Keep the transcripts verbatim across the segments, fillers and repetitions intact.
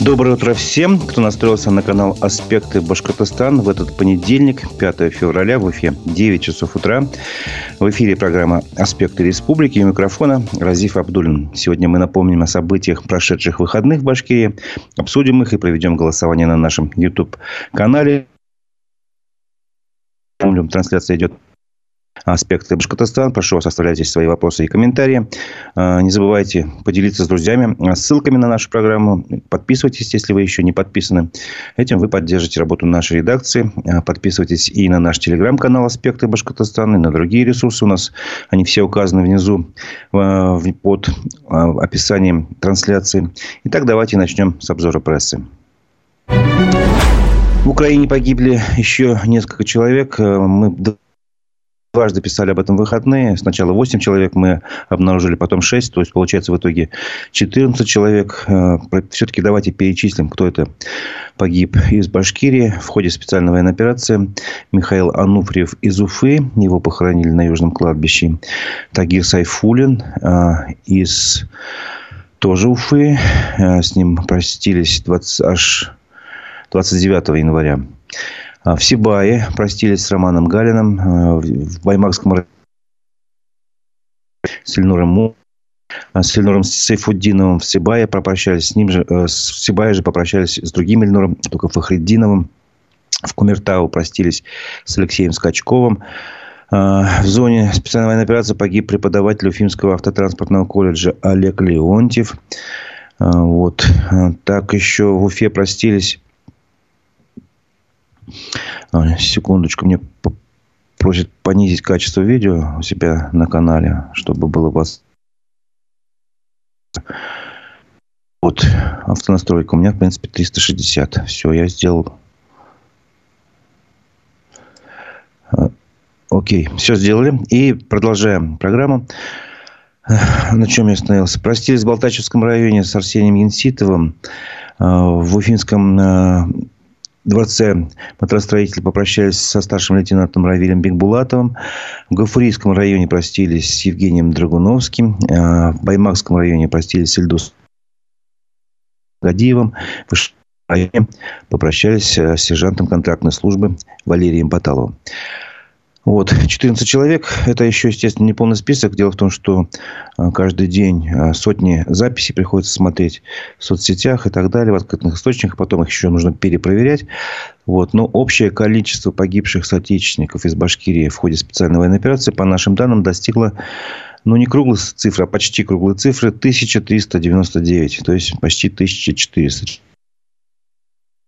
Доброе утро всем, кто настроился на канал «Аспекты Башкортостан» в этот понедельник, пятого февраля, в Уфе, девять часов утра. В эфире программа «Аспекты Республики» и микрофона Разиф Абдуллин. Сегодня мы напомним о событиях прошедших выходных в Башкирии, обсудим их и проведем голосование на нашем YouTube-канале. Помню, трансляция идет. Аспекты Башкортостана. Прошу вас, оставляйте свои вопросы и комментарии. Не забывайте поделиться с друзьями ссылками на нашу программу. Подписывайтесь, если вы еще не подписаны. Этим вы поддержите работу нашей редакции. Подписывайтесь и на наш телеграм-канал «Аспекты Башкортостана», и на другие ресурсы у нас. Они все указаны внизу под описанием трансляции. Итак, давайте начнем с обзора прессы. В Украине погибли еще несколько человек. Мы... Дважды писали об этом выходные. Сначала восемь человек мы обнаружили, потом шесть. То есть, получается, в итоге четырнадцать человек. Все-таки давайте перечислим, кто это погиб из Башкирии. В ходе специальной военной операции Михаил Ануфриев из Уфы. Его похоронили на Южном кладбище. Тагир Сайфулин из тоже Уфы. С ним простились двадцать, аж двадцать девятого января. В Сибае простились с Романом Галином, в Баймакском районе с Ильнуром, с Ильнуром Сейфуддиновым в Сибае попрощались, с ним же, с Сибае же попрощались с другим Ильнуром, только Фахретдиновым. В Кумертау простились с Алексеем Скачковым. В зоне специальной военной операции погиб преподаватель Уфимского автотранспортного колледжа Олег Леонтьев. Вот. Так еще в Уфе простились... Секундочку, мне просят понизить качество видео у себя на канале, чтобы было вас. Вот, автонастройка. У меня, в принципе, триста шестьдесят. Все, я сделал. Окей, все сделали. И продолжаем программу. На чем я остановился? Простились в Балтачевском районе с Арсением Янситовым. В Уфимском... В дворце матростроители попрощались со старшим лейтенантом Равилем Бикбулатовым. В Гафурийском районе простились с Евгением Драгуновским. В Баймакском районе простились с Ильдусом Гадиевым. В Ишевском районе попрощались с сержантом контрактной службы Валерием Баталовым. Вот, четырнадцать человек. Это еще, естественно, не полный список. Дело в том, что каждый день сотни записей приходится смотреть в соцсетях и так далее, в открытых источниках. Потом их еще нужно перепроверять. Вот. Но общее количество погибших соотечественников из Башкирии в ходе специальной военной операции, по нашим данным, достигло, ну, не круглые цифры, а почти круглые цифры, тысяча триста девяносто девять. То есть, почти тысяча четыреста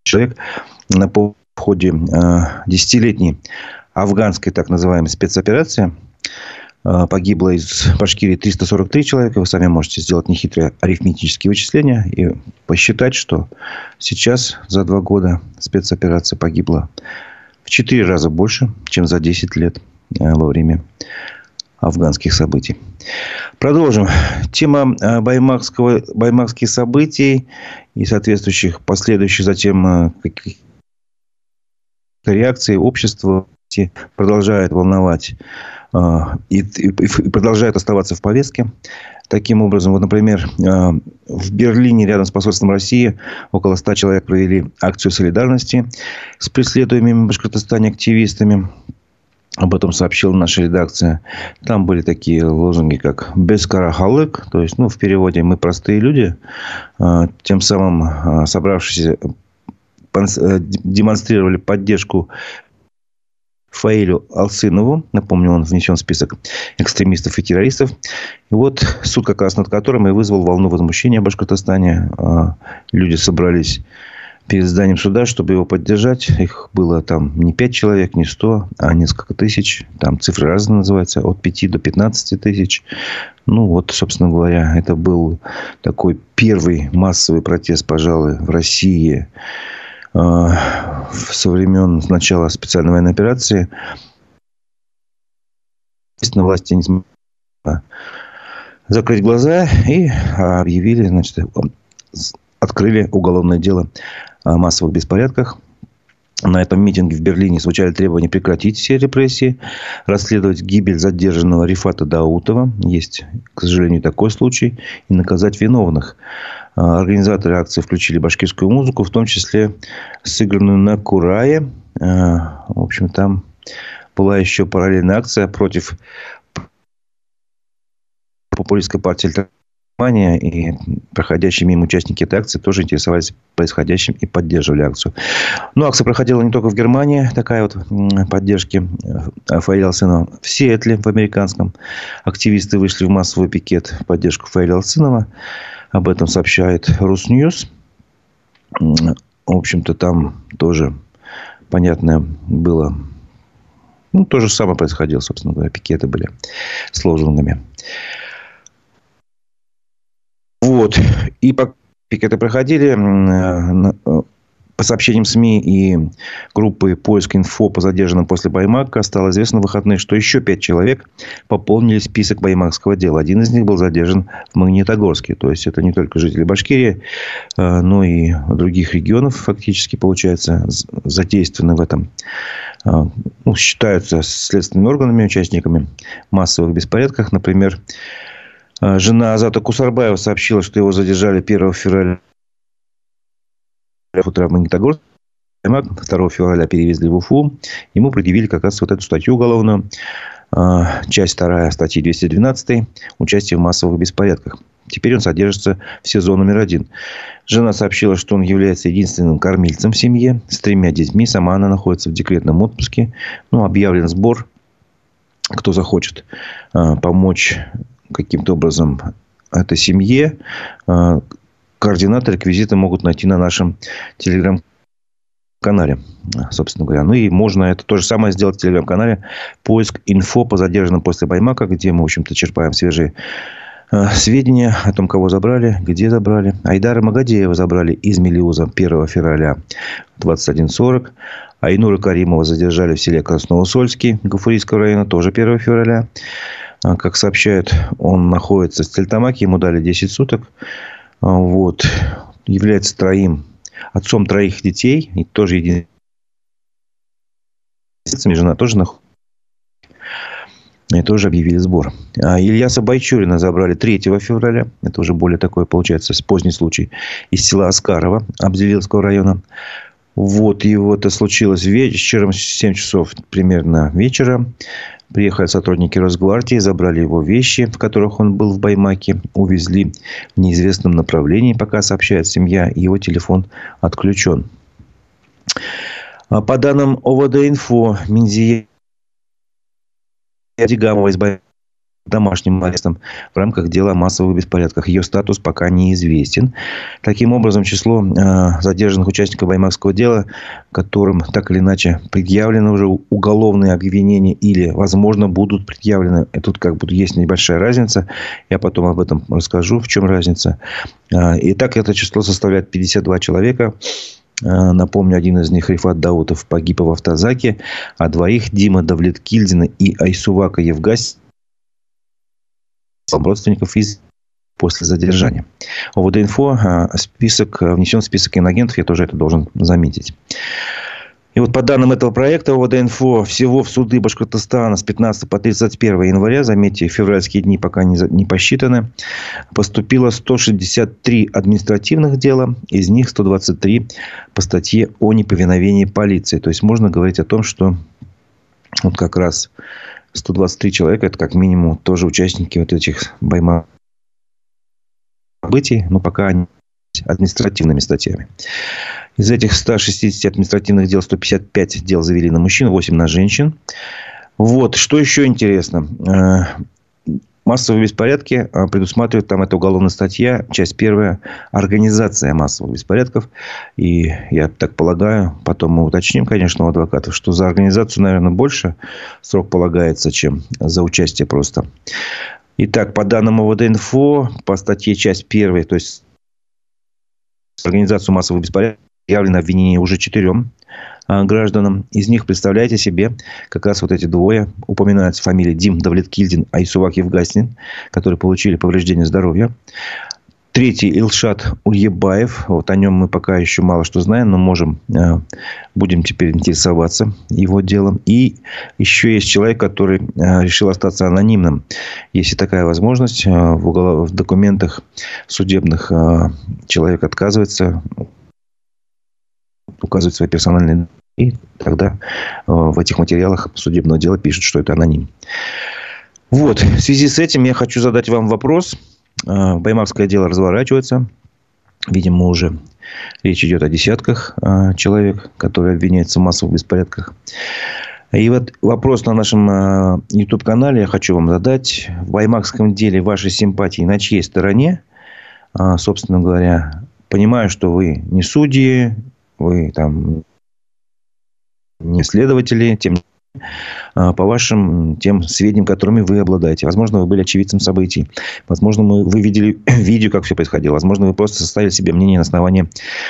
человек на в ходе десятилетней афганской так называемой спецоперации погибло из Башкирии триста сорок три человека. Вы сами можете сделать нехитрые арифметические вычисления и посчитать, что сейчас за два года спецоперация погибла в четыре раза больше, чем за десять лет во время афганских событий. Продолжим. Тема баймакского, баймакских событий и соответствующих последующих затем каких реакций общества продолжает волновать э, и, и, и продолжает оставаться в повестке. Таким образом, вот, например, э, в Берлине рядом с посольством России около ста человек провели акцию солидарности с преследуемыми в Башкортостане активистами. Об этом сообщила наша редакция. Там были такие лозунги, как «Бескара халык», то есть, ну, в переводе «Мы простые люди», э, тем самым э, собравшиеся э, демонстрировали поддержку Фаилю Алсынову. Напомню, он внесен в список экстремистов и террористов. И вот суд, как раз над которым и вызвал волну возмущения в Башкортостане. Люди собрались перед зданием суда, чтобы его поддержать. Их было там не пять человек, не сто, а несколько тысяч. Там цифры разные называются. От пяти до пятнадцати тысяч. Ну вот, собственно говоря, это был такой первый массовый протест, пожалуй, в России со времен начала специальной военной операции. Естественно, власти не смогли закрыть глаза и объявили, значит, открыли уголовное дело о массовых беспорядках. На этом митинге в Берлине звучали требования прекратить все репрессии, расследовать гибель задержанного Рифата Даутова. Есть, к сожалению, такой случай. И наказать виновных. Организаторы акции включили башкирскую музыку, в том числе сыгранную на курае. В общем, там была еще параллельная акция против популистской партии «Альтернатива». И проходящие мимо участники этой акции тоже интересовались происходящим и поддерживали акцию. Но акция проходила не только в Германии. Такая вот поддержки Фаиля Алсынова. В Сиэтле, в американском, активисты вышли в массовый пикет в поддержку Фаиля Алсынова. Об этом сообщает «Русньюз». В общем-то, там тоже, понятно, было... Ну, то же самое происходило, собственно говоря. Пикеты были с лозунгами. Вот. И пока пикеты проходили, по сообщениям СМИ и группы «Поиск инфо» по задержанным после Баймака, стало известно в выходные, что еще пять человек пополнили список баймакского дела. Один из них был задержан в Магнитогорске. То есть, это не только жители Башкирии, но и других регионов фактически, получается, задействованы в этом. Ну, считаются следственными органами, участниками массовых беспорядков. Например, жена Азата Кусарбаева сообщила, что его задержали первого февраля. Утра в Магнитогорске, второго февраля перевезли в Уфу. Ему предъявили как раз вот эту статью уголовную. Часть вторая статьи двести двенадцать. Участие в массовых беспорядках. Теперь он содержится в СИЗО номер один. Жена сообщила, что он является единственным кормильцем в семье. С тремя детьми. Сама она находится в декретном отпуске. Ну, объявлен сбор. Кто захочет помочь каким-то образом этой семье. Координаты, реквизиты могут найти на нашем телеграм-канале, собственно говоря. Ну, и можно это то же самое сделать в телеграм-канале «Поиск инфо» по задержанным после Баймака, где мы, в общем-то, черпаем свежие э, сведения о том, кого забрали, где забрали. Айдара Магадеева забрали из Мелиуза первого февраля двадцать один сорок. Айнура Каримова задержали в селе Красноусольский Гафурийского района тоже первого февраля. Как сообщают, он находится в Стерлитамаке, ему дали десять суток. Вот. Является троим, отцом троих детей. И тоже единственным. Жена тоже находится. И тоже объявили сбор. А Ильяса Байчурина забрали третьего февраля. Это уже более такой, получается, поздний случай. Из села Аскарова, Абзелилского района. Вот. И вот это случилось вечером, семь часов примерно вечера. Приехали сотрудники Росгвардии, забрали его вещи, в которых он был в Баймаке, увезли в неизвестном направлении, пока сообщает семья, его телефон отключен. По данным ОВД-Инфо, Минзия Дегамова из Баймака домашним арестом в рамках дела о массовых беспорядках. Ее статус пока неизвестен. Таким образом, число э, задержанных участников баймакского дела, которым так или иначе предъявлены уже уголовные обвинения или, возможно, будут предъявлены. И тут как бы есть небольшая разница. Я потом об этом расскажу, в чем разница. Э, Итак, это число составляет пятьдесят два человека. Э, напомню, один из них, Рифат Даутов, погиб в автозаке, а двоих, Дима Давлеткильдина и Айсувака Евгасиева, родственников из после задержания. ОВД-Инфо, список, внесен в список инагентов, я тоже это должен заметить. И вот по данным этого проекта ОВД-Инфо, всего в суды Башкортостана с пятнадцатого по тридцать первое января, заметьте, февральские дни пока не, не посчитаны, поступило сто шестьдесят три административных дела, из них сто двадцать три по статье о неповиновении полиции. То есть, можно говорить о том, что вот как раз сто двадцать три человека, это как минимум тоже участники вот этих баймакских событий, но пока они административными статьями. Из этих ста шестидесяти административных дел сто пятьдесят пять дел завели на мужчин, восемь на женщин. Вот, что еще интересно. Массовые беспорядки предусматривают, там это уголовная статья, часть первая, организация массовых беспорядков. И я так полагаю, потом мы уточним, конечно, у адвокатов, что за организацию, наверное, больше срок полагается, чем за участие просто. Итак, по данным ОВД-Инфо, по статье часть первая, то есть организацию массовых беспорядков, явлено обвинение уже четырем гражданам. Из них, представляете себе, как раз вот эти двое, упоминаются фамилии Дим Давлеткильдин, Айсувак Евгасин, которые получили повреждение здоровья. Третий — Илшат Ульебаев. Вот о нем мы пока еще мало что знаем, но можем, будем теперь интересоваться его делом. И еще есть человек, который решил остаться анонимным. Есть и такая возможность. В, уголов... в документах судебных человек отказывается, указывает свои персональные данные. И тогда в этих материалах судебного дела пишут, что это аноним. Вот. В связи с этим я хочу задать вам вопрос. Баймакское дело разворачивается. Видимо, уже речь идет о десятках человек, которые обвиняются в массовых беспорядках. И вот вопрос на нашем YouTube-канале я хочу вам задать. В баймакском деле ваши симпатии на чьей стороне? Собственно говоря, понимаю, что вы не судьи, вы там не следователи, тем по вашим тем сведениям, которыми вы обладаете. Возможно, вы были очевидцем событий. Возможно, вы видели видео, как все происходило. Возможно, вы просто составили себе мнение на основании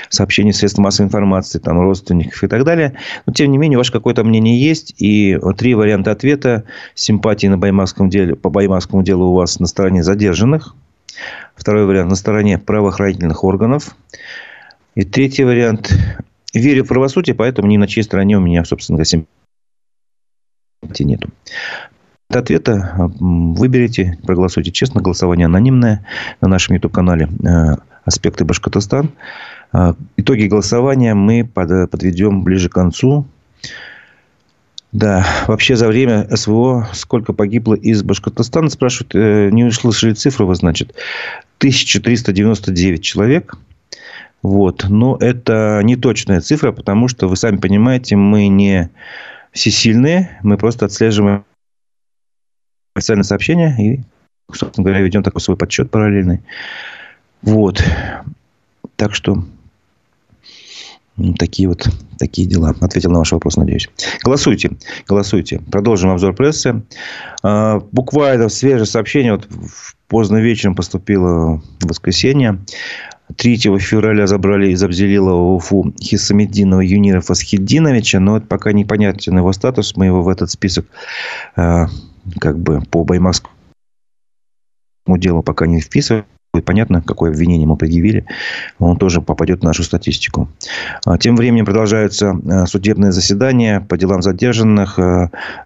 сообщений средств массовой информации, там, родственников и так далее. Но, тем не менее, ваше какое-то мнение есть. И три варианта ответа. Симпатии на баймакском деле, по баймакскому делу у вас на стороне задержанных. Второй вариант — на стороне правоохранительных органов. И третий вариант — верю в правосудие, поэтому ни на чьей стороне у меня, собственно, симпатии нету. От ответа выберите, проголосуйте честно. Голосование анонимное на нашем YouTube-канале «Аспекты Башкортостана». Итоги голосования мы подведем ближе к концу. Да, вообще за время СВО сколько погибло из Башкортостана, спрашивают, не услышали цифру, вы, значит, тысяча триста девяносто девять человек. Вот. Но это не точная цифра, потому что, вы сами понимаете, мы не всесильные. Мы просто отслеживаем официальные сообщения и, собственно говоря, ведем такой свой подсчет параллельный. Вот. Так что такие вот такие дела. Ответил на ваш вопрос, надеюсь. Голосуйте. Голосуйте. Продолжим обзор прессы. Буквально свежее сообщение. Вот поздно вечером поступило в воскресенье. третьего февраля забрали из Абзелилова в Уфу Хисамиддинова Юнира Фасхиддиновича. Но это пока непонятен его статус. Мы его в этот список э, как бы по баймакскому делу пока не вписываем. Понятно, какое обвинение ему предъявили. Он тоже попадет в нашу статистику. Тем временем продолжаются судебные заседания по делам задержанных.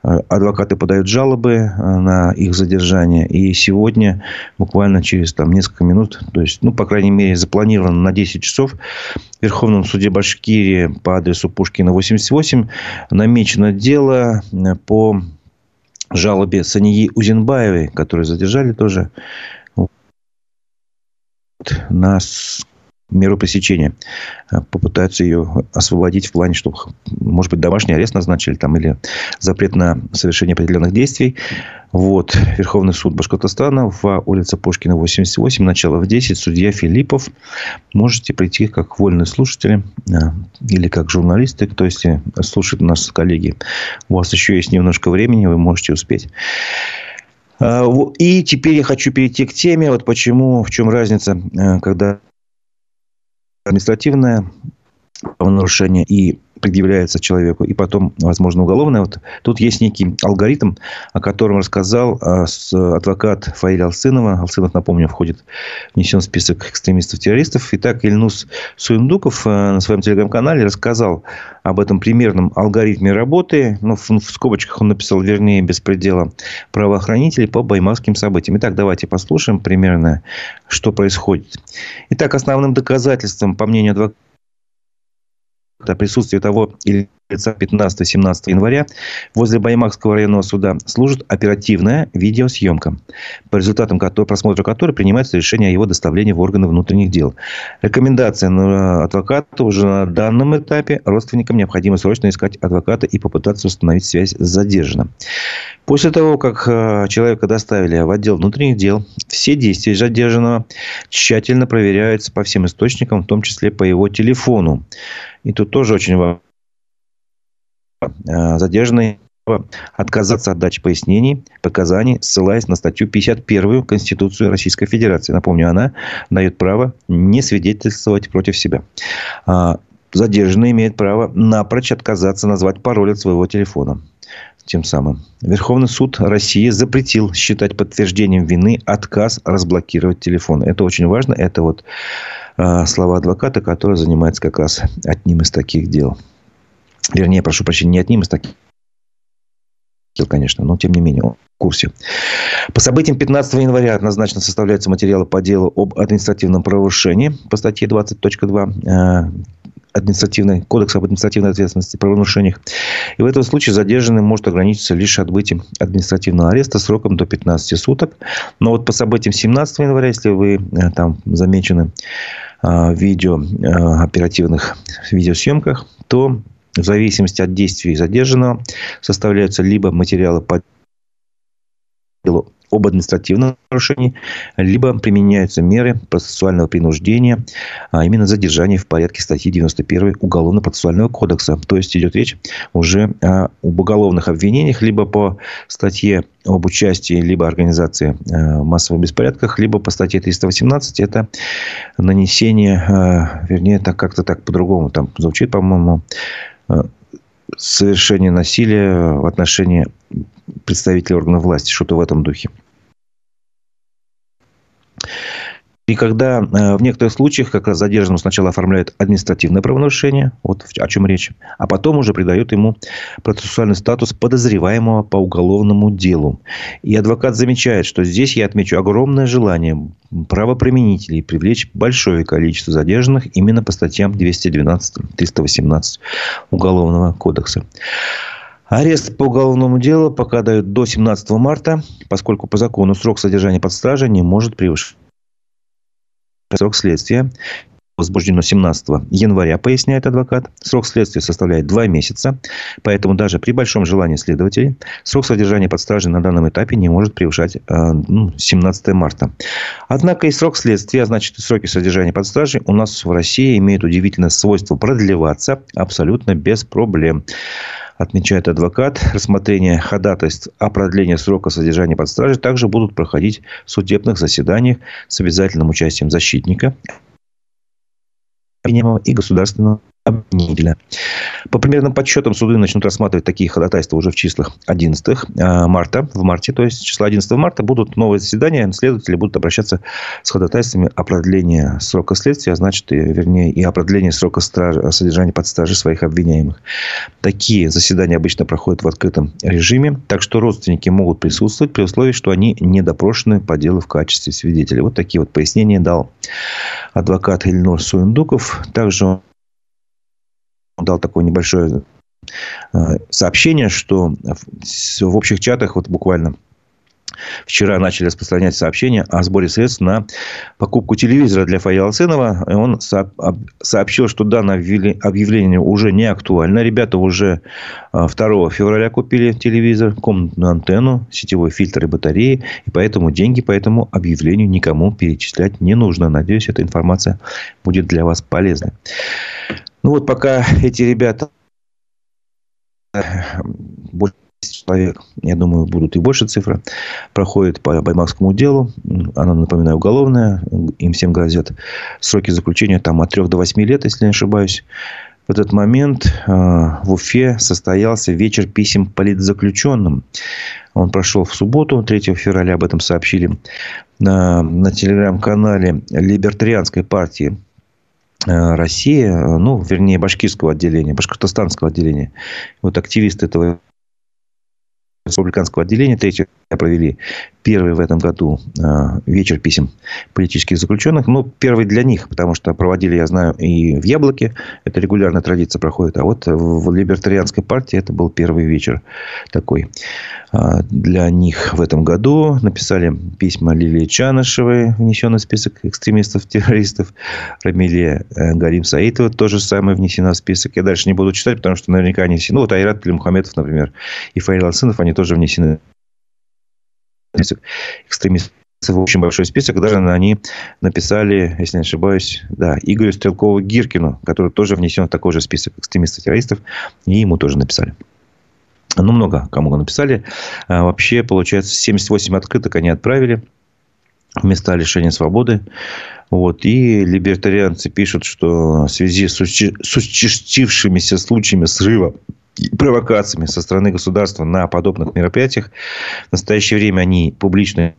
Адвокаты подают жалобы на их задержание. И сегодня, буквально через там, несколько минут, то есть, ну, по крайней мере, запланировано на десять часов, в Верховном суде Башкирии по адресу Пушкина, восемьдесят восемь, намечено дело по жалобе Сании Узенбаевой, которую задержали тоже, на меру пресечения. Попытаются ее освободить в плане, что, может быть, домашний арест назначили там, или запрет на совершение определенных действий. Вот. Верховный суд Башкортостана, Уфа, улица Пушкина, восемьдесят восемь, начало в десять. Судья Филиппов. Можете прийти как вольные слушатели или как журналисты, то есть слушают нас коллеги. У вас еще есть немножко времени, вы можете успеть. И теперь я хочу перейти к теме, вот почему, в чем разница, когда административное правонарушение и предъявляется человеку, и потом, возможно, уголовное. Вот тут есть некий алгоритм, о котором рассказал адвокат Фаиль Алсынова. Алсынов, напомню, входит, внесен в список экстремистов-террористов. Итак, Ильнур Суюндуков на своем телеграм-канале рассказал об этом примерном алгоритме работы. Ну, в скобочках он написал, вернее, беспредела правоохранителей по баймакским событиям. Итак, давайте послушаем примерно, что происходит. Итак, основным доказательством, по мнению адвоката, присутствие того или лица пятнадцатого-семнадцатого января возле Баймакского районного суда служит оперативная видеосъемка, по результатам просмотра которой принимается решение о его доставлении в органы внутренних дел. Рекомендация адвоката: уже на данном этапе родственникам необходимо срочно искать адвоката и попытаться установить связь с задержанным. После того, как человека доставили в отдел внутренних дел, все действия задержанного тщательно проверяются по всем источникам, в том числе по его телефону. И тут тоже очень важно. Задержанный отказаться от дачи пояснений, показаний, ссылаясь на статью пятьдесят первую Конституции Российской Федерации. Напомню, она дает право не свидетельствовать против себя. Задержанный имеет право напрочь отказаться назвать пароль от своего телефона. тем самым. Верховный суд России запретил считать подтверждением вины отказ разблокировать телефон. Это очень важно. Это вот э, слова адвоката, который занимается как раз одним из таких дел. Вернее, прошу прощения, не одним из таких дел, конечно, но тем не менее он в курсе. По событиям пятнадцатого января однозначно составляются материалы по делу об административном правонарушении по статье двадцать точка два э, административный, Кодекс об административной ответственности правонарушениях. И в этом случае задержанный может ограничиться лишь отбытием административного ареста сроком до пятнадцати суток. Но вот по событиям семнадцатого января, если вы там замечены в видео, оперативных видеосъемках, то в зависимости от действий задержанного составляются либо материалы по делу об административном нарушении, либо применяются меры процессуального принуждения, а именно задержание в порядке статьи девяносто первой Уголовно-процессуального кодекса. То есть идет речь уже об уголовных обвинениях либо по статье об участии, либо организации в массовых беспорядках, либо по статье триста восемнадцать. Это нанесение, вернее, так как-то так по-другому там звучит, по-моему, совершение насилия в отношении представителей органов власти, что-то в этом духе. И когда в некоторых случаях как раз задержанному сначала оформляют административное правонарушение, вот о чем речь, а потом уже придают ему процессуальный статус подозреваемого по уголовному делу. И адвокат замечает, что здесь, я отмечу, огромное желание правоприменителей привлечь большое количество задержанных именно по статьям двести двенадцать - триста восемнадцать Уголовного кодекса. Арест по уголовному делу пока дают до семнадцатого марта, поскольку по закону срок содержания под стражей не может превышать срок следствия, возбуждено семнадцатого января, поясняет адвокат. Срок следствия составляет два месяца, поэтому даже при большом желании следователей срок содержания под стражей на данном этапе не может превышать семнадцатого марта. Однако и срок следствия, а значит и сроки содержания под стражей у нас в России имеют удивительное свойство продлеваться абсолютно без проблем. Отмечает адвокат, рассмотрение ходатайств о продлении срока содержания под стражей также будут проходить в судебных заседаниях с обязательным участием защитника и государственного обвинителя. По примерным подсчетам суды начнут рассматривать такие ходатайства уже в числах одиннадцатого марта. В марте, то есть числа одиннадцатого марта, будут новые заседания, следователи будут обращаться с ходатайствами о продлении срока следствия, а значит, и, вернее, и о продлении срока стражи, содержания под стражей своих обвиняемых. Такие заседания обычно проходят в открытом режиме, так что родственники могут присутствовать при условии, что они не допрошены по делу в качестве свидетелей. Вот такие вот пояснения дал адвокат Ильнур Суюндуков. Также он дал такое небольшое сообщение, что в общих чатах вот буквально вчера начали распространять сообщение о сборе средств на покупку телевизора для Фаиля Алсынова. И он сообщил, что данное объявление уже не актуально. Ребята уже второго февраля купили телевизор, комнатную антенну, сетевой фильтр и батареи. И поэтому деньги по этому объявлению никому перечислять не нужно. Надеюсь, эта информация будет для вас полезна. Ну вот пока эти ребята, больше человек, я думаю, будут и больше цифры, проходят по Баймакскому делу. Она, напоминаю, уголовная. Им всем грозят сроки заключения там, от трёх до восьми лет, если не ошибаюсь. В этот момент в Уфе состоялся вечер писем политзаключенным. Он прошел в субботу, третьего февраля, об этом сообщили на, на телеграм-канале Либертарианской партии России, ну, вернее, башкирского отделения, башкортостанского отделения. Вот активисты этого республиканского отделения третьего провели первый в этом году вечер писем политических заключенных. Ну, первый для них, потому что проводили, я знаю, и в Яблоке. Это регулярная традиция проходит. А вот в Либертарианской партии это был первый вечер такой для них в этом году. Написали письма Лилии Чанышевой, внесенный в список экстремистов-террористов. Рамиле Гарим Саитова тоже самое внесена в список. Я дальше не буду читать, потому что наверняка они все... Ну, вот Айрат Мухамедов, например, и Фаиль Алсынов, они тоже внесены экстремистов, в общем, большой список. Даже они написали, если не ошибаюсь, да, Игорю Стрелкову-Гиркину, который тоже внесен в такой же список экстремистов-террористов. И ему тоже написали. Ну, много кому написали. А вообще, получается, семьдесят восемь открыток они отправили в места лишения свободы. Вот. И либертарианцы пишут, что в связи с участившимися случаями срыва провокациями со стороны государства на подобных мероприятиях. В настоящее время они публично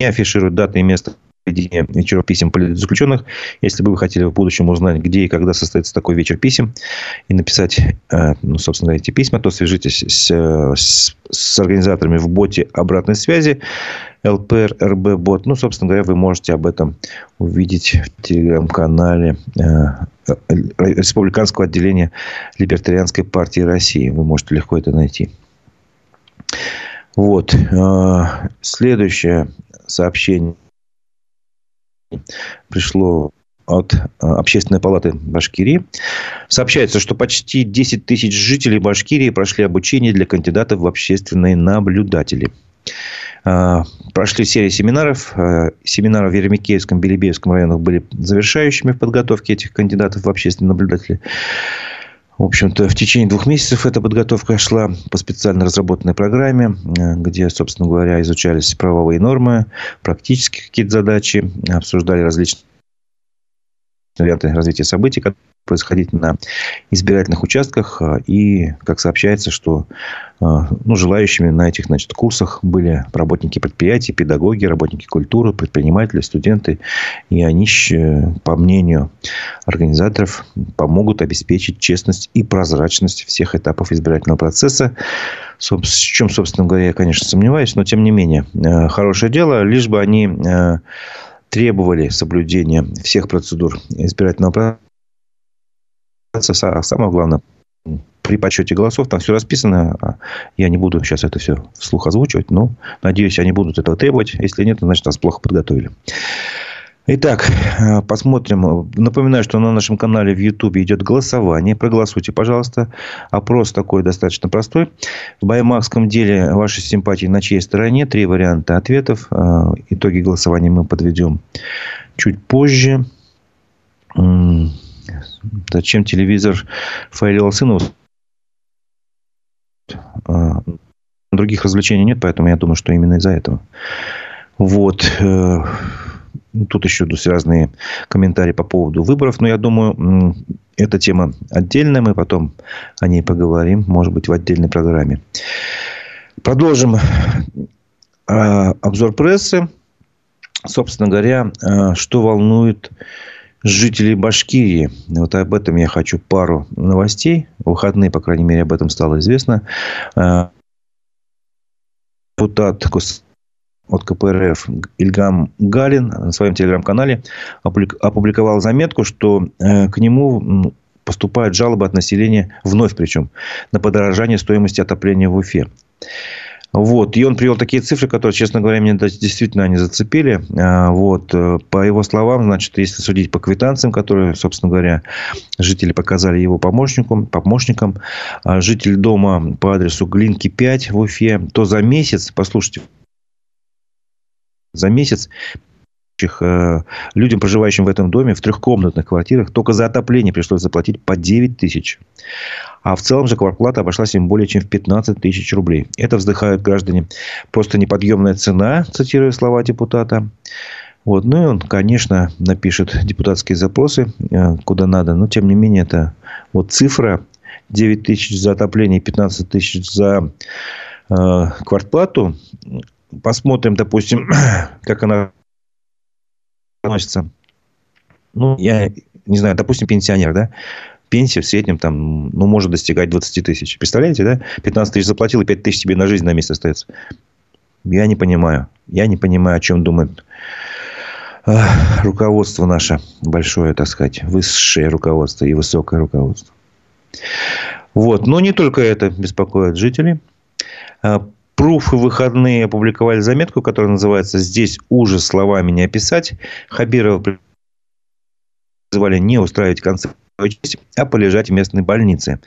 не афишируют даты и место проведения вечеров писем политзаключенных. Если бы вы хотели в будущем узнать, где и когда состоится такой вечер писем, и написать, ну, собственно, эти письма, то свяжитесь с, с, с организаторами в боте обратной связи эл пэ эр эр бэ бот. Ну, собственно говоря, вы можете об этом увидеть в телеграм-канале Республиканского отделения Либертарианской партии России. Вы можете легко это найти. Вот. Следующее сообщение пришло от Общественной палаты Башкирии. Сообщается, что почти десять тысяч жителей Башкирии прошли обучение для кандидатов в общественные наблюдатели. Прошли серии семинаров. Семинары в Еремикеевском, Белебеевском районах были завершающими в подготовке этих кандидатов в общественные наблюдатели. В общем-то, в течение двух месяцев эта подготовка шла по специально разработанной программе, где, собственно говоря, изучались правовые нормы, практические какие-то задачи, обсуждали различные варианты развития событий, которые происходили на избирательных участках. И, как сообщается, что ну, желающими на этих, значит, курсах были работники предприятий, педагоги, работники культуры, предприниматели, студенты. И они, по мнению организаторов, помогут обеспечить честность и прозрачность всех этапов избирательного процесса. В чем, собственно говоря, я, конечно, сомневаюсь, но, тем не менее, хорошее дело. Лишь бы они требовали соблюдения всех процедур избирательного процесса. А самое главное, при подсчете голосов там все расписано. Я не буду сейчас это все вслух озвучивать, но надеюсь, они будут этого требовать. Если нет, то, значит, нас плохо подготовили. Итак, посмотрим. Напоминаю, что на нашем канале в Ютубе идет голосование. Проголосуйте, пожалуйста. Опрос такой достаточно простой. В баймакском деле ваши симпатии на чьей стороне? Три варианта ответов. Итоги голосования мы подведем чуть позже. Зачем телевизор Фаилю Алсынову? Других развлечений нет, поэтому я думаю, что именно из-за этого. Вот. Тут еще разные комментарии по поводу выборов. Но я думаю, эта тема отдельная. Мы потом о ней поговорим. Может быть, в отдельной программе. Продолжим обзор прессы. Собственно говоря, что волнует жителей Башкирии. Вот об этом я хочу пару новостей. В выходные, по крайней мере, об этом стало известно. Депутат от ка пэ эр эф Ильгам Галин на своем телеграм-канале опубликовал заметку, что к нему поступают жалобы от населения, вновь причем, на подорожание стоимости отопления в Уфе. Вот. И он привел такие цифры, которые, честно говоря, меня действительно они зацепили. Вот. По его словам, значит, если судить по квитанциям, которые, собственно говоря, жители показали его помощнику, помощникам, житель дома по адресу Глинки пять в Уфе, то за месяц, послушайте, за месяц людям, проживающим в этом доме, в трехкомнатных квартирах, только за отопление пришлось заплатить по девять тысяч. А в целом же квартплата обошлась им более чем в пятнадцать тысяч рублей. Это, вздыхают граждане, просто неподъемная цена, цитирую слова депутата. Вот. Ну, и он, конечно, напишет депутатские запросы, куда надо. Но, тем не менее, это вот цифра. девять тысяч за отопление, пятнадцать тысяч за э, квартплату. Посмотрим, допустим, как она относится. Ну, я не знаю, допустим, пенсионер, да? Пенсия в среднем там, ну, может достигать двадцать тысяч. Представляете, да? пятнадцать тысяч заплатил, и пять тысяч тебе на жизнь на месяц остается. Я не понимаю. Я не понимаю, о чем думает руководство наше большое, так сказать, высшее руководство и высокое руководство. Вот. Но не только это беспокоит жителей. Пруф и выходные опубликовали заметку, которая называется «Здесь ужас словами не описать». Хабирова призывали не устраивать концерт, а полежать в местной больнице.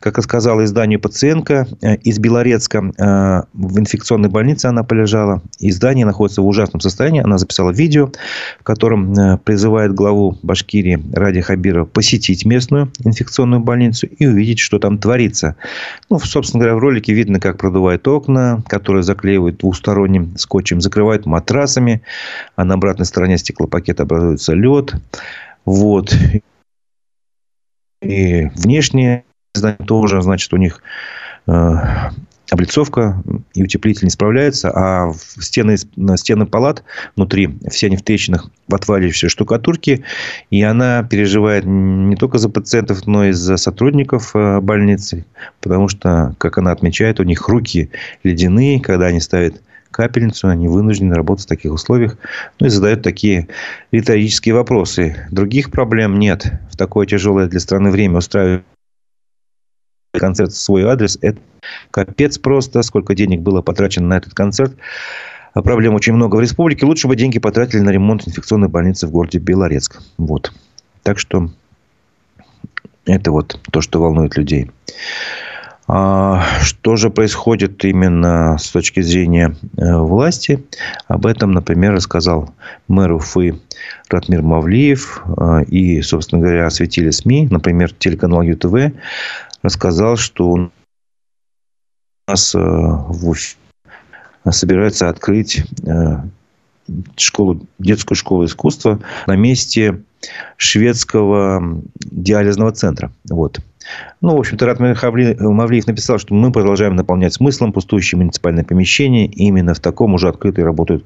Как и сказала изданию пациентка из Белорецка, в инфекционной больнице она полежала. Издание находится в ужасном состоянии. Она записала видео, в котором призывает главу Башкирии Ради Хабирова посетить местную инфекционную больницу и увидеть, что там творится. Ну, собственно говоря, в ролике видно, как продувают окна, которые заклеивают двусторонним скотчем, закрывают матрасами, а на обратной стороне стеклопакета образуется лед. Вот. И внешние здания тоже, значит, у них э, облицовка и утеплитель не справляется, а стены, стены палат внутри, все они в трещинах, в отвалившейся штукатурке, и она переживает не только за пациентов, но и за сотрудников больницы, потому что, как она отмечает, у них руки ледяные, когда они ставят капельницу, они вынуждены работать в таких условиях, ну и задают такие риторические вопросы. Других проблем нет. В такое тяжелое для страны время устраивать концерт в свой адрес — это капец просто. Сколько денег было потрачено на этот концерт. Проблем очень много в республике. Лучше бы деньги потратили на ремонт инфекционной больницы в городе Белорецк. Вот. Так что это вот то, что волнует людей. А что же происходит именно с точки зрения власти? Об этом, например, рассказал мэр Уфы Ратмир Мавлиев. И, собственно говоря, осветили СМИ. Например, телеканал ю тэ вэ рассказал, что у нас в Уфе собирается открыть школу, детскую школу искусства на месте шведского диализного центра. Вот. Ну, в общем-то, Ратмир Мавлиев написал, что мы продолжаем наполнять смыслом пустующие муниципальные помещения. И именно в таком уже открыто работают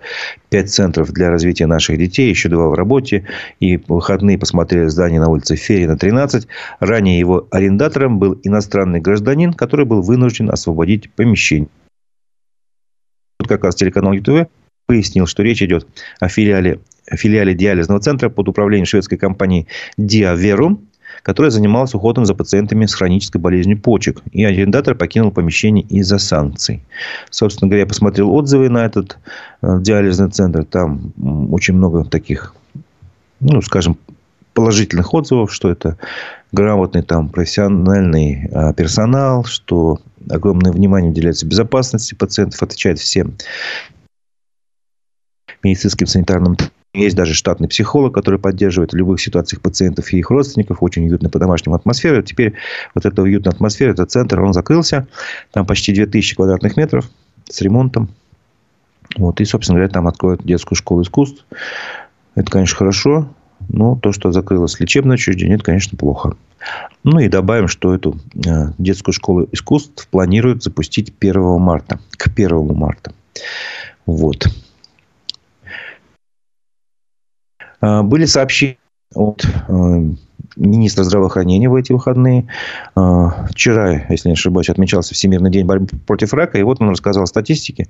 пять центров для развития наших детей. Еще два в работе. И в выходные посмотрели здание на улице Ферина, тринадцать. Ранее его арендатором был иностранный гражданин, который был вынужден освободить помещение. Вот как раз телеканал ю тэ вэ пояснил, что речь идет о филиале, филиале диализного центра под управлением шведской компании «Диаверум», которая занималась уходом за пациентами с хронической болезнью почек. И арендатор покинул помещение из-за санкций. Собственно говоря, я посмотрел отзывы на этот диализный центр. Там очень много таких, ну, скажем, положительных отзывов, что это грамотный там профессиональный персонал, что огромное внимание уделяется безопасности пациентов, отвечает всем медицинским санитарным. Есть даже штатный психолог, который поддерживает в любых ситуациях пациентов и их родственников. Очень уютная по домашнему атмосфера. Теперь вот эта уютная атмосфера, этот центр, он закрылся. Там почти две тысячи квадратных метров с ремонтом. Вот. И, собственно говоря, там откроют детскую школу искусств. Это, конечно, хорошо. Но то, что закрылось лечебное учреждение, это, конечно, плохо. Ну и добавим, что эту детскую школу искусств планируют запустить первого марта. К первому марта. Вот. Были сообщения от министра здравоохранения в эти выходные. Вчера, если не ошибаюсь, отмечался Всемирный день борьбы против рака. И вот он рассказал о статистике,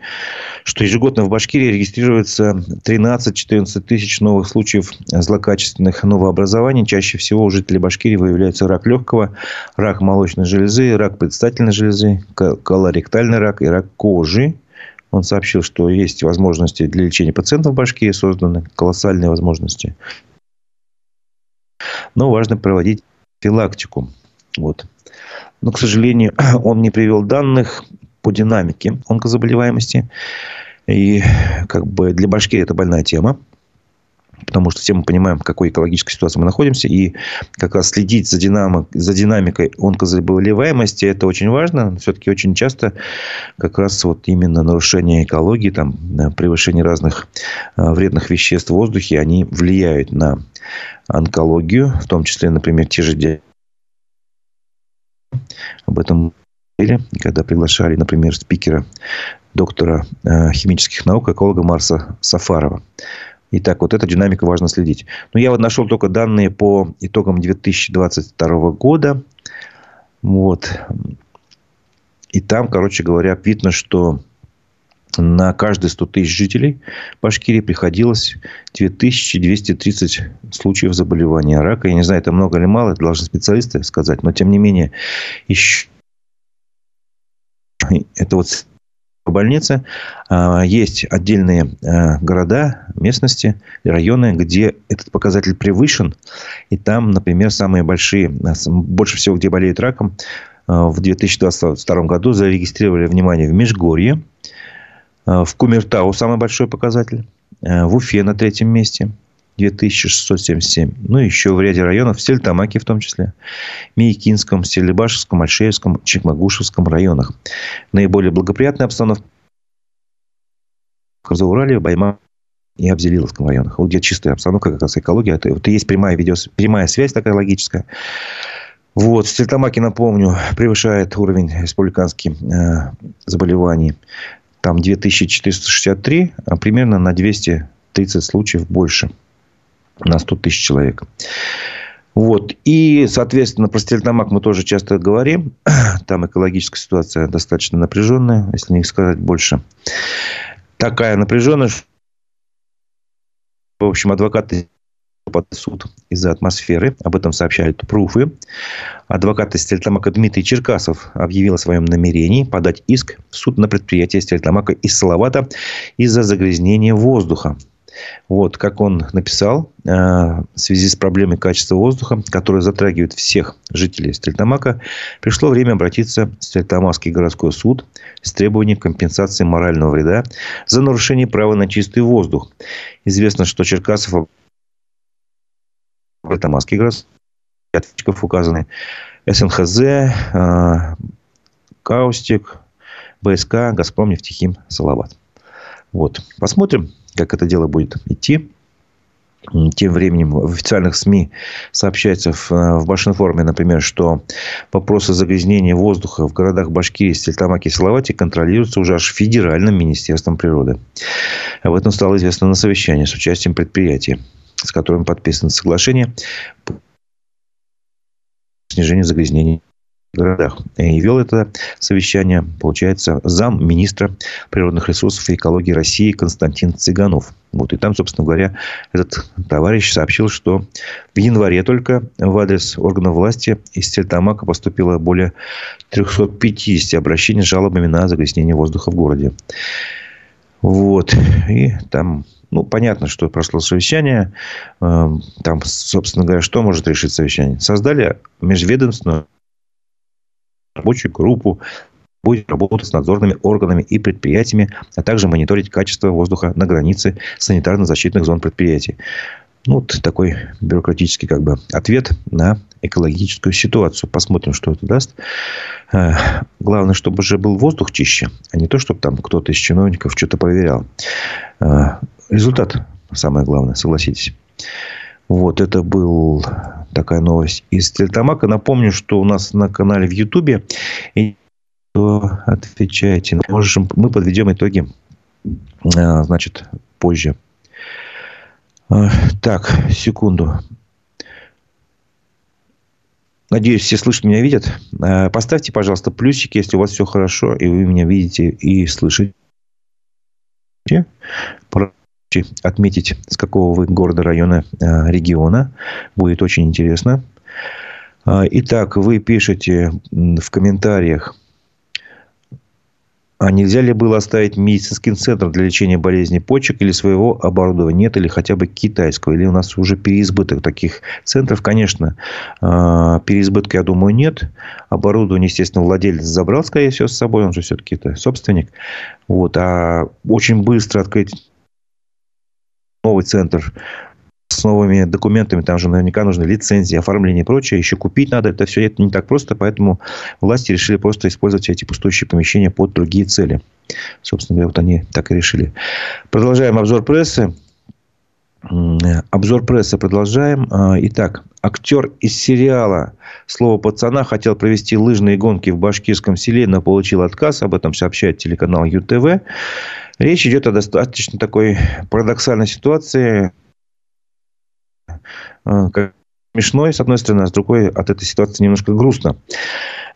что ежегодно в Башкирии регистрируется тринадцать-четырнадцать тысяч новых случаев злокачественных новообразований. Чаще всего у жителей Башкирии выявляется рак легкого, рак молочной железы, рак предстательной железы, колоректальный рак и рак кожи. Он сообщил, что есть возможности для лечения пациентов в Башкирии, созданы колоссальные возможности. Но важно проводить профилактику. Вот. Но, к сожалению, он не привел данных по динамике онкозаболеваемости. И как бы для Башкирии это больная тема. Потому что все мы понимаем, в какой экологической ситуации мы находимся. И как раз следить за, динамо, за динамикой онкозаболеваемости – это очень важно. Все-таки очень часто как раз вот именно нарушение экологии, там, превышение разных вредных веществ в воздухе, они влияют на онкологию. В том числе, например, те же диабеты. Об этом мы говорили, когда приглашали, например, спикера, доктора химических наук, эколога Марса Сафарова. Итак, вот эта динамика, важно следить. Но я вот нашел только данные по итогам две тысячи двадцать второго года. Вот. И там, короче говоря, видно, что на каждые сто тысяч жителей Башкирии приходилось две тысячи двести тридцать случаев заболевания рака. Я не знаю, это много или мало, это должны специалисты сказать. Но, тем не менее, еще... это вот... больницы, есть отдельные города, местности, районы, где этот показатель превышен. И там, например, самые большие, больше всего, где болеют раком, в две тысячи двадцать втором году зарегистрировали, внимание, в Межгорье, в Кумертау самый большой показатель, в Уфе на третьем месте, две тысячи шестьсот семьдесят семь. Ну, еще в ряде районов, в Стерлитамаке в том числе, Мейкинском, Стерлибашевском, Альшеевском, Чекмагушевском районах. Наиболее благоприятная обстановка в Заурале, Баймаке и Абзелиловском районах. Вот где чистая обстановка, как раз экология. Это, это есть прямая, видео, прямая связь такая логическая. Вот, в Стерлитамаке, напомню, превышает уровень республиканских э, заболеваний. Там две тысячи четыреста шестьдесят три, а примерно на двести тридцать случаев больше. На сто тысяч человек. Вот. И, соответственно, про Стерлитамак мы тоже часто говорим. Там экологическая ситуация достаточно напряженная, если не сказать больше. Такая напряженная, что, в общем, адвокаты под суд из-за атмосферы. Об этом сообщают пруфы. Адвокат из Стерлитамака Дмитрий Черкасов объявил о своем намерении подать иск в суд на предприятие Стерлитамака из Салавата из-за загрязнения воздуха. Вот, как он написал, в связи с проблемой качества воздуха, которая затрагивает всех жителей Стерлитамака, пришло время обратиться в Стерлитамакский городской суд с требованием компенсации морального вреда за нарушение права на чистый воздух. Известно, что Черкасов в Стерлитамакский городской ответчиков указаны СНХЗ, Каустик, БСК, Газпром, Нефтехим, Салават. Вот, посмотрим, как это дело будет идти. Тем временем в официальных СМИ сообщается в, в Башинформе, например, что вопросы загрязнения воздуха в городах Башкирии, Стерлитамаке и Салавате контролируются уже аж Федеральным министерством природы. Об этом стало известно на совещании с участием предприятия, с которым подписано соглашение по снижению загрязнения в городах. И вел это совещание, получается, зам министра природных ресурсов и экологии России Константин Цыганов. Вот. И там, собственно говоря, этот товарищ сообщил, что в январе только в адрес органов власти из Стерлитамака поступило более триста пятьдесят обращений с жалобами на загрязнение воздуха в городе. Вот. И там... Ну, понятно, что прошло совещание. Там, собственно говоря, что может решить совещание? Создали межведомственную рабочую группу, будет работать с надзорными органами и предприятиями, а также мониторить качество воздуха на границе санитарно-защитных зон предприятий. Ну, вот такой бюрократический как бы ответ на экологическую ситуацию. Посмотрим, что это даст. Главное, чтобы уже был воздух чище, а не то, чтобы там кто-то из чиновников что-то проверял. Результат самое главное, согласитесь. Вот, это был такая новость из Стерлитамака. Напомню, что у нас на канале в Ютубе. И отвечайте. Можем, мы подведем итоги, значит, позже. Так, секунду. Надеюсь, все слышат меня, видят. Поставьте, пожалуйста, плюсики, если у вас все хорошо, и вы меня видите и слышите. Отметить, с какого вы города, района, региона. Будет очень интересно. Итак, вы пишете в комментариях. А нельзя ли было оставить медицинский центр для лечения болезней почек или своего оборудования? Нет, или хотя бы китайского? Или у нас уже переизбыток таких центров? Конечно, переизбытка, я думаю, нет. Оборудование, естественно, владелец забрал, скорее всего, с собой. Он же все-таки собственник. Вот. А очень быстро открыть новый центр с новыми документами, там же наверняка нужны лицензии, оформление и прочее, еще купить надо, это все это не так просто, поэтому власти решили просто использовать эти пустующие помещения под другие цели. Собственно говоря, вот они так и решили. Продолжаем обзор прессы. Обзор прессы продолжаем. Итак, актер из сериала «Слово пацана» хотел провести лыжные гонки в башкирском селе, но получил отказ. Об этом сообщает телеканал ю тэ вэ. Речь идет о достаточно такой парадоксальной ситуации. Смешной, с одной стороны, а с другой от этой ситуации немножко грустно.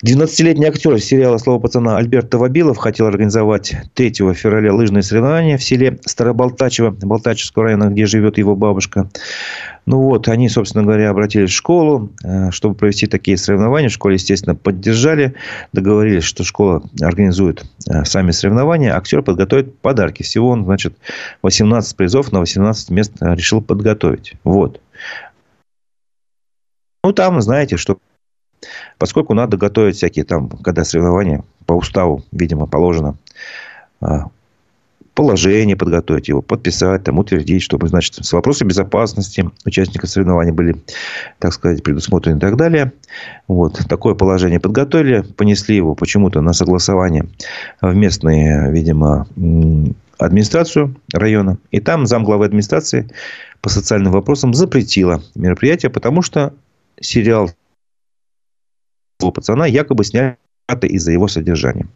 девятнадцатилетний актер сериала «Слово пацана» Альберт Тавабилов хотел организовать третьего февраля лыжные соревнования в селе Староболтачево, Болтачевского района, где живет его бабушка. Ну вот, они, собственно говоря, обратились в школу, чтобы провести такие соревнования. В школе, естественно, поддержали. Договорились, что школа организует сами соревнования. Актер подготовит подарки. Всего он, значит, восемнадцать призов на восемнадцать мест решил подготовить. Вот. Ну, там, знаете, что... Поскольку надо готовить всякие там, когда соревнования, по уставу, видимо, положено, положение подготовить его, подписать, там, утвердить, чтобы, значит, с вопросами безопасности участников соревнований были, так сказать, предусмотрены и так далее. Вот. Такое положение подготовили, понесли его почему-то на согласование в местные, видимо, администрацию района. И там замглавы администрации по социальным вопросам запретила мероприятие, потому что сериал «Слово пацана», якобы сняты из-за его содержания.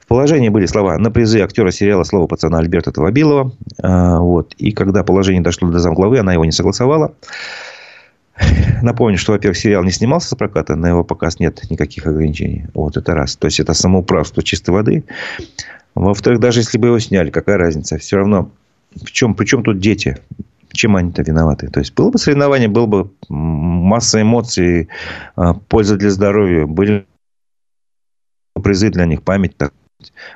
В положении были слова на призы актера сериала «Слово пацана» Альберта Тавабилова. Вот. И когда положение дошло до замглавы, она его не согласовала. Напомню, что, во-первых, сериал не снимался с проката, на его показ нет никаких ограничений. Вот это раз. То есть, это самоуправство чистой воды. Во-вторых, даже если бы его сняли, какая разница? Все равно, причем, причем тут дети? Чем они-то виноваты? То есть, было бы соревнование, было бы масса эмоций, польза для здоровья, были призы для них, память так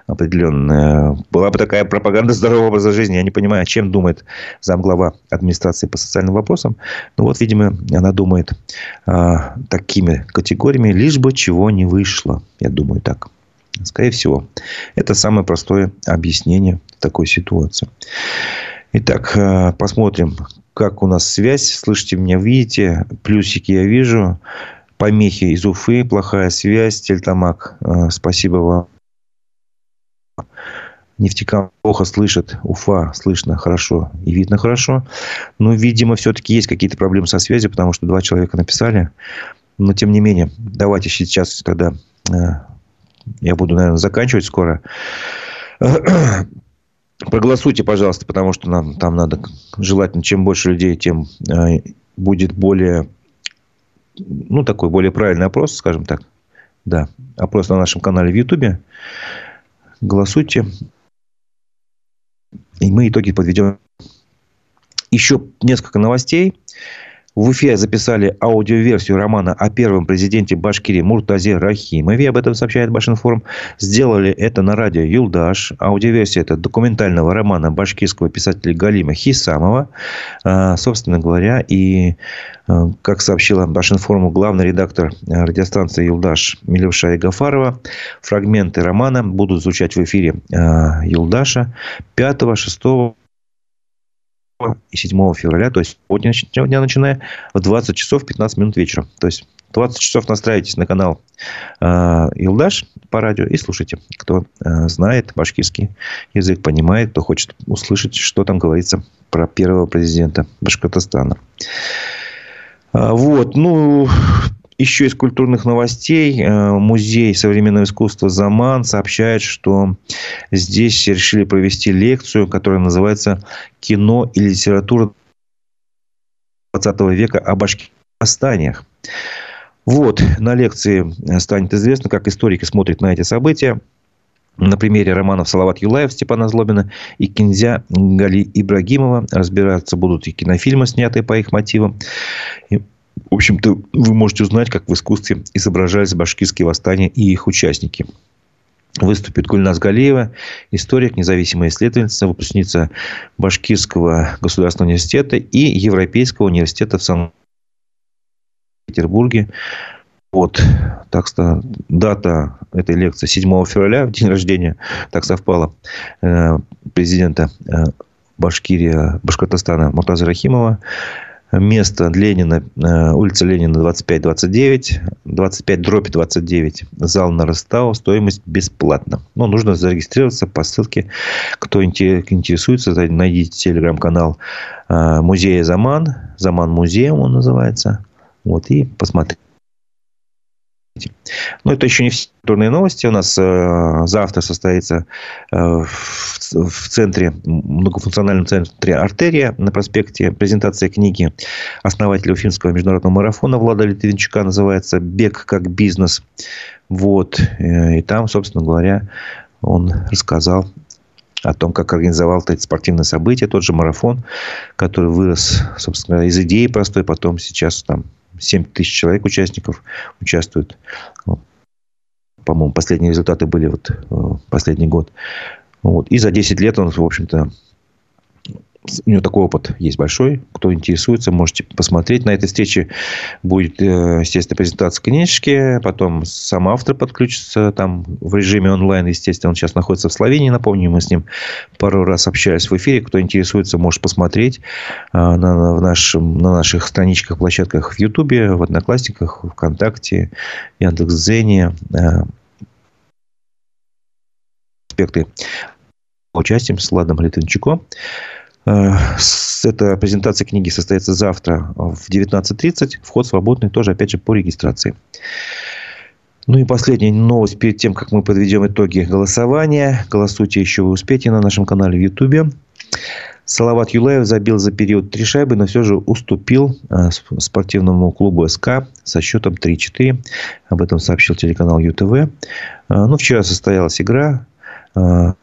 определенная. Была бы такая пропаганда здорового образа жизни. Я не понимаю, о чем думает замглава администрации по социальным вопросам. Ну, вот, видимо, она думает а, такими категориями, лишь бы чего не вышло. Я думаю так. Скорее всего, это самое простое объяснение такой ситуации. Итак, посмотрим, как у нас связь. Слышите меня, видите? Плюсики я вижу. Помехи из Уфы. Плохая связь. Стерлитамак. Спасибо вам. Нефтекам плохо слышит. Уфа слышно хорошо и видно хорошо. Но, видимо, все-таки есть какие-то проблемы со связью, потому что два человека написали. Но, тем не менее, давайте сейчас тогда... Я буду, наверное, заканчивать скоро. Проголосуйте, пожалуйста, потому что нам там надо... Желательно, чем больше людей, тем э, будет более... Ну, такой более правильный опрос, скажем так. Да, опрос на нашем канале в Ютубе. Голосуйте. И мы итоги подведем. Еще несколько новостей. В Уфе записали аудиоверсию романа о первом президенте Башкирии Муртазе Рахимове. Об этом сообщает Башинформ. Сделали это на радио «Юлдаш». Аудиоверсия – это документального романа башкирского писателя Галима Хисамова. Собственно говоря, и, как сообщила Башинформу главный редактор радиостанции «Юлдаш» Милевша Игафарова, фрагменты романа будут звучать в эфире «Юлдаша» пятого, шестого и седьмого февраля, то есть сегодня дня начиная, в двадцать часов пятнадцать минут вечера. То есть в двадцать часов настраивайтесь на канал э, «Юлдаш» по радио и слушайте. Кто э, знает башкирский язык, понимает, кто хочет услышать, что там говорится про первого президента Башкортостана. А, вот, ну... Еще из культурных новостей. Музей современного искусства «Заман» сообщает, что здесь решили провести лекцию, которая называется «Кино и литература двадцатого века о башкирских восстаниях». Вот, на лекции станет известно, как историки смотрят на эти события. На примере романов «Салават Юлаев» Степана Злобина и «Кинзя» Гали Ибрагимова. Разбираться будут и кинофильмы, снятые по их мотивам. В общем-то, вы можете узнать, как в искусстве изображались башкирские восстания и их участники. Выступит Гульназ Галиева, историк, независимая исследовательница, выпускница Башкирского государственного университета и Европейского университета в Санкт-Петербурге. Вот, так что дата этой лекции седьмого февраля, в день рождения, так совпало, президента Башкирии, Башкортостана Муртазы Рахимова. Место Ленина, улица Ленина, двадцать пять двадцать девять, двадцать пять дробь двадцать девять, зал Нарастау, стоимость бесплатно. Но нужно зарегистрироваться по ссылке. Кто интересуется, найдите телеграм-канал музея «Заман», «Заман музеем» он называется, вот, и посмотрите. Но это еще не все культурные новости. У нас э, завтра состоится э, в, в центре, многофункциональном центре «Артерия» на проспекте презентация книги основателя уфимского международного марафона Влада Литвинчука. Называется «Бег как бизнес». Вот. И там, собственно говоря, он рассказал о том, как организовал это спортивное событие, тот же марафон, который вырос, собственно, из идеи простой, потом сейчас там семь тысяч человек, участников, участвуют. По-моему, последние результаты были вот последний год. Вот. И за десять лет он, в общем-то, у него такой опыт есть большой. Кто интересуется, можете посмотреть. На этой встрече будет, естественно, презентация книжки. Потом сам автор подключится там в режиме онлайн. Естественно, он сейчас находится в Словении. Напомню, мы с ним пару раз общались в эфире. Кто интересуется, может посмотреть на, на, нашем, на наших страничках, площадках в Ютубе, в Одноклассниках, ВКонтакте, Яндекс.Дзене. Аспекты участием с Владом Литвинчуком. Эта презентация книги состоится завтра в девятнадцать тридцать. Вход свободный, тоже, опять же, по регистрации. Ну и последняя новость перед тем, как мы подведем итоги голосования. Голосуйте еще, вы успеете на нашем канале в Ютубе. Салават Юлаев забил за период три шайбы, но все же уступил спортивному клубу СК со счетом три-четыре. Об этом сообщил телеканал ЮТВ. Ну, вчера состоялась игра. В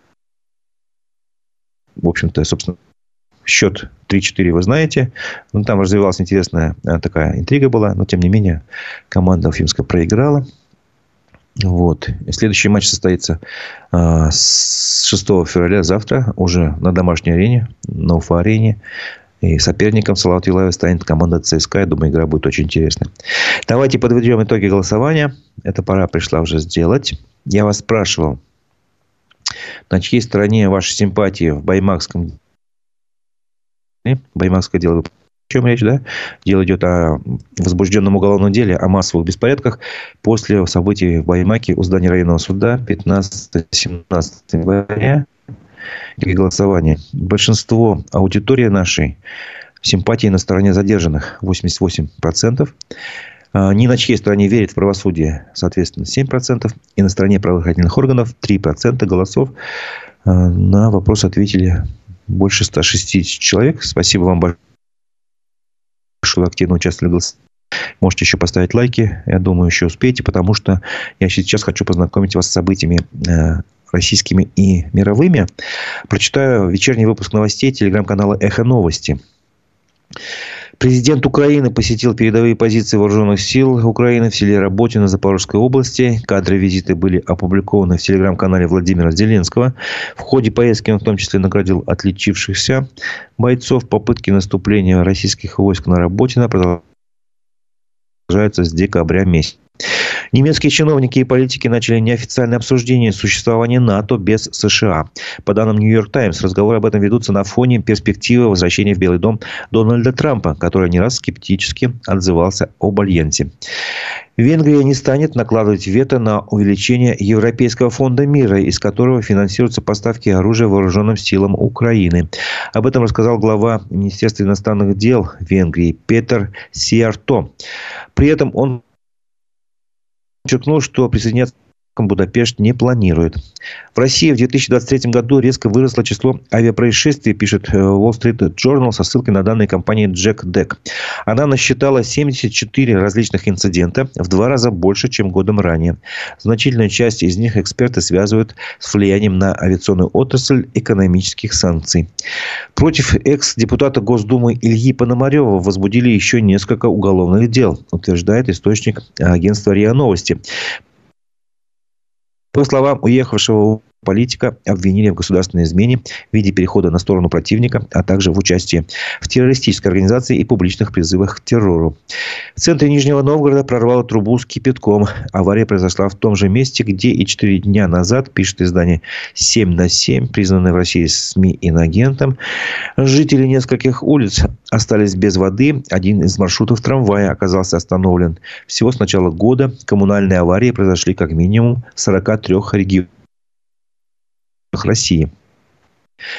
общем-то, собственно, счет три-четыре вы знаете. Ну, там развивалась интересная такая интрига была. Но, тем не менее, команда уфимская проиграла. Вот. Следующий матч состоится э, с шестого февраля, завтра, уже на домашней арене, на Уфа-арене. И соперником Салавата Юлаева станет команда ЦСКА. Я думаю, игра будет очень интересной. Давайте подведем итоги голосования. Эта пора пришла уже сделать. Я вас спрашивал, на чьей стороне ваши симпатии в Баймакском Баймакское дело. О чем речь, да? Дело идет о возбужденном уголовном деле, о массовых беспорядках после событий в Баймаке у здания районного суда пятнадцатого-семнадцатого января. И голосование. Большинство аудитории нашей симпатии на стороне задержанных восемьдесят восемь процентов. Ни на чьей стороне верит в правосудие, соответственно, семь процентов. И на стороне правоохранительных органов три процента голосов. На вопрос ответили больше ста шестидесяти человек. Спасибо вам большое. Вы активно участвовали в голосовании. Можете еще поставить лайки. Я думаю, еще успеете, потому что я сейчас хочу познакомить вас с событиями российскими и мировыми. Прочитаю вечерний выпуск новостей телеграм-канала «Эхо Новости». Президент Украины посетил передовые позиции вооруженных сил Украины в селе Работино Запорожской области. Кадры визита были опубликованы в телеграм-канале Владимира Зеленского. В ходе поездки он в том числе наградил отличившихся бойцов. Попытки наступления российских войск на Работино продолжаются с декабря месяца. Немецкие чиновники и политики начали неофициальное обсуждение существования НАТО без США. По данным «Нью-Йорк Таймс», разговоры об этом ведутся на фоне перспективы возвращения в Белый дом Дональда Трампа, который не раз скептически отзывался об альянсе. Венгрия не станет накладывать вето на увеличение Европейского фонда мира, из которого финансируются поставки оружия вооруженным силам Украины. Об этом рассказал глава Министерства иностранных дел Венгрии Петер Сиарто. При этом он подчеркнул, что присоединяться к Будапешт не планирует. В России в две тысячи двадцать третьем году резко выросло число авиапроисшествий, пишет Wall Street Journal со ссылкой на данные компании Jack Dec. Она насчитала семьдесят четыре различных инцидента, в два раза больше, чем годом ранее. Значительную часть из них эксперты связывают с влиянием на авиационную отрасль экономических санкций. Против экс-депутата Госдумы Ильи Пономарева возбудили еще несколько уголовных дел, утверждает источник агентства РИА Новости. По словам уехавшего политика, обвинили в государственной измене в виде перехода на сторону противника, а также в участии в террористической организации и публичных призывах к террору. В центре Нижнего Новгорода прорвало трубу с кипятком. Авария произошла в том же месте, где и четыре дня назад, пишет издание семь на семь, признанное в России СМИ инагентом. Жители нескольких улиц остались без воды. Один из маршрутов трамвая оказался остановлен. Всего с начала года коммунальные аварии произошли как минимум в сорока трёх регионах. России.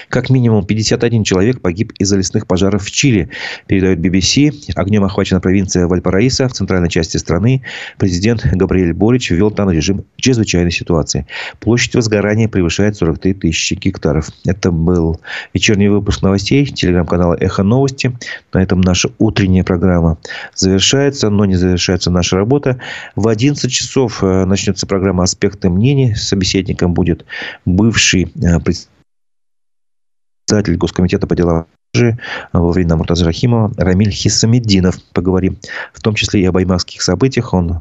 Как минимум пятьдесят один человек погиб из-за лесных пожаров в Чили, передает би би си. Огнем охвачена провинция Вальпараисо в центральной части страны. Президент Габриэль Борич ввел там режим чрезвычайной ситуации. Площадь возгорания превышает сорок три тысячи гектаров. Это был вечерний выпуск новостей телеграм-канала «Эхо Новости». На этом наша утренняя программа завершается, но не завершается наша работа. В одиннадцать часов начнется программа «Аспекты мнений». Собеседником будет бывший председатель Председатель Госкомитета по делам во времена Муртазы Рахимова Рамиль Хисамиддинов. Поговорим в том числе и о баймакских событиях. Он э,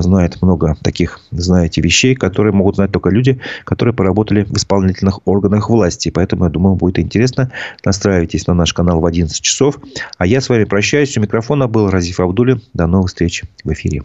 знает много таких, знаете, вещей, которые могут знать только люди, которые поработали в исполнительных органах власти. Поэтому, я думаю, будет интересно. Настраивайтесь на наш канал в одиннадцать часов. А я с вами прощаюсь. У микрофона был Разиф Абдуллин. До новых встреч в эфире.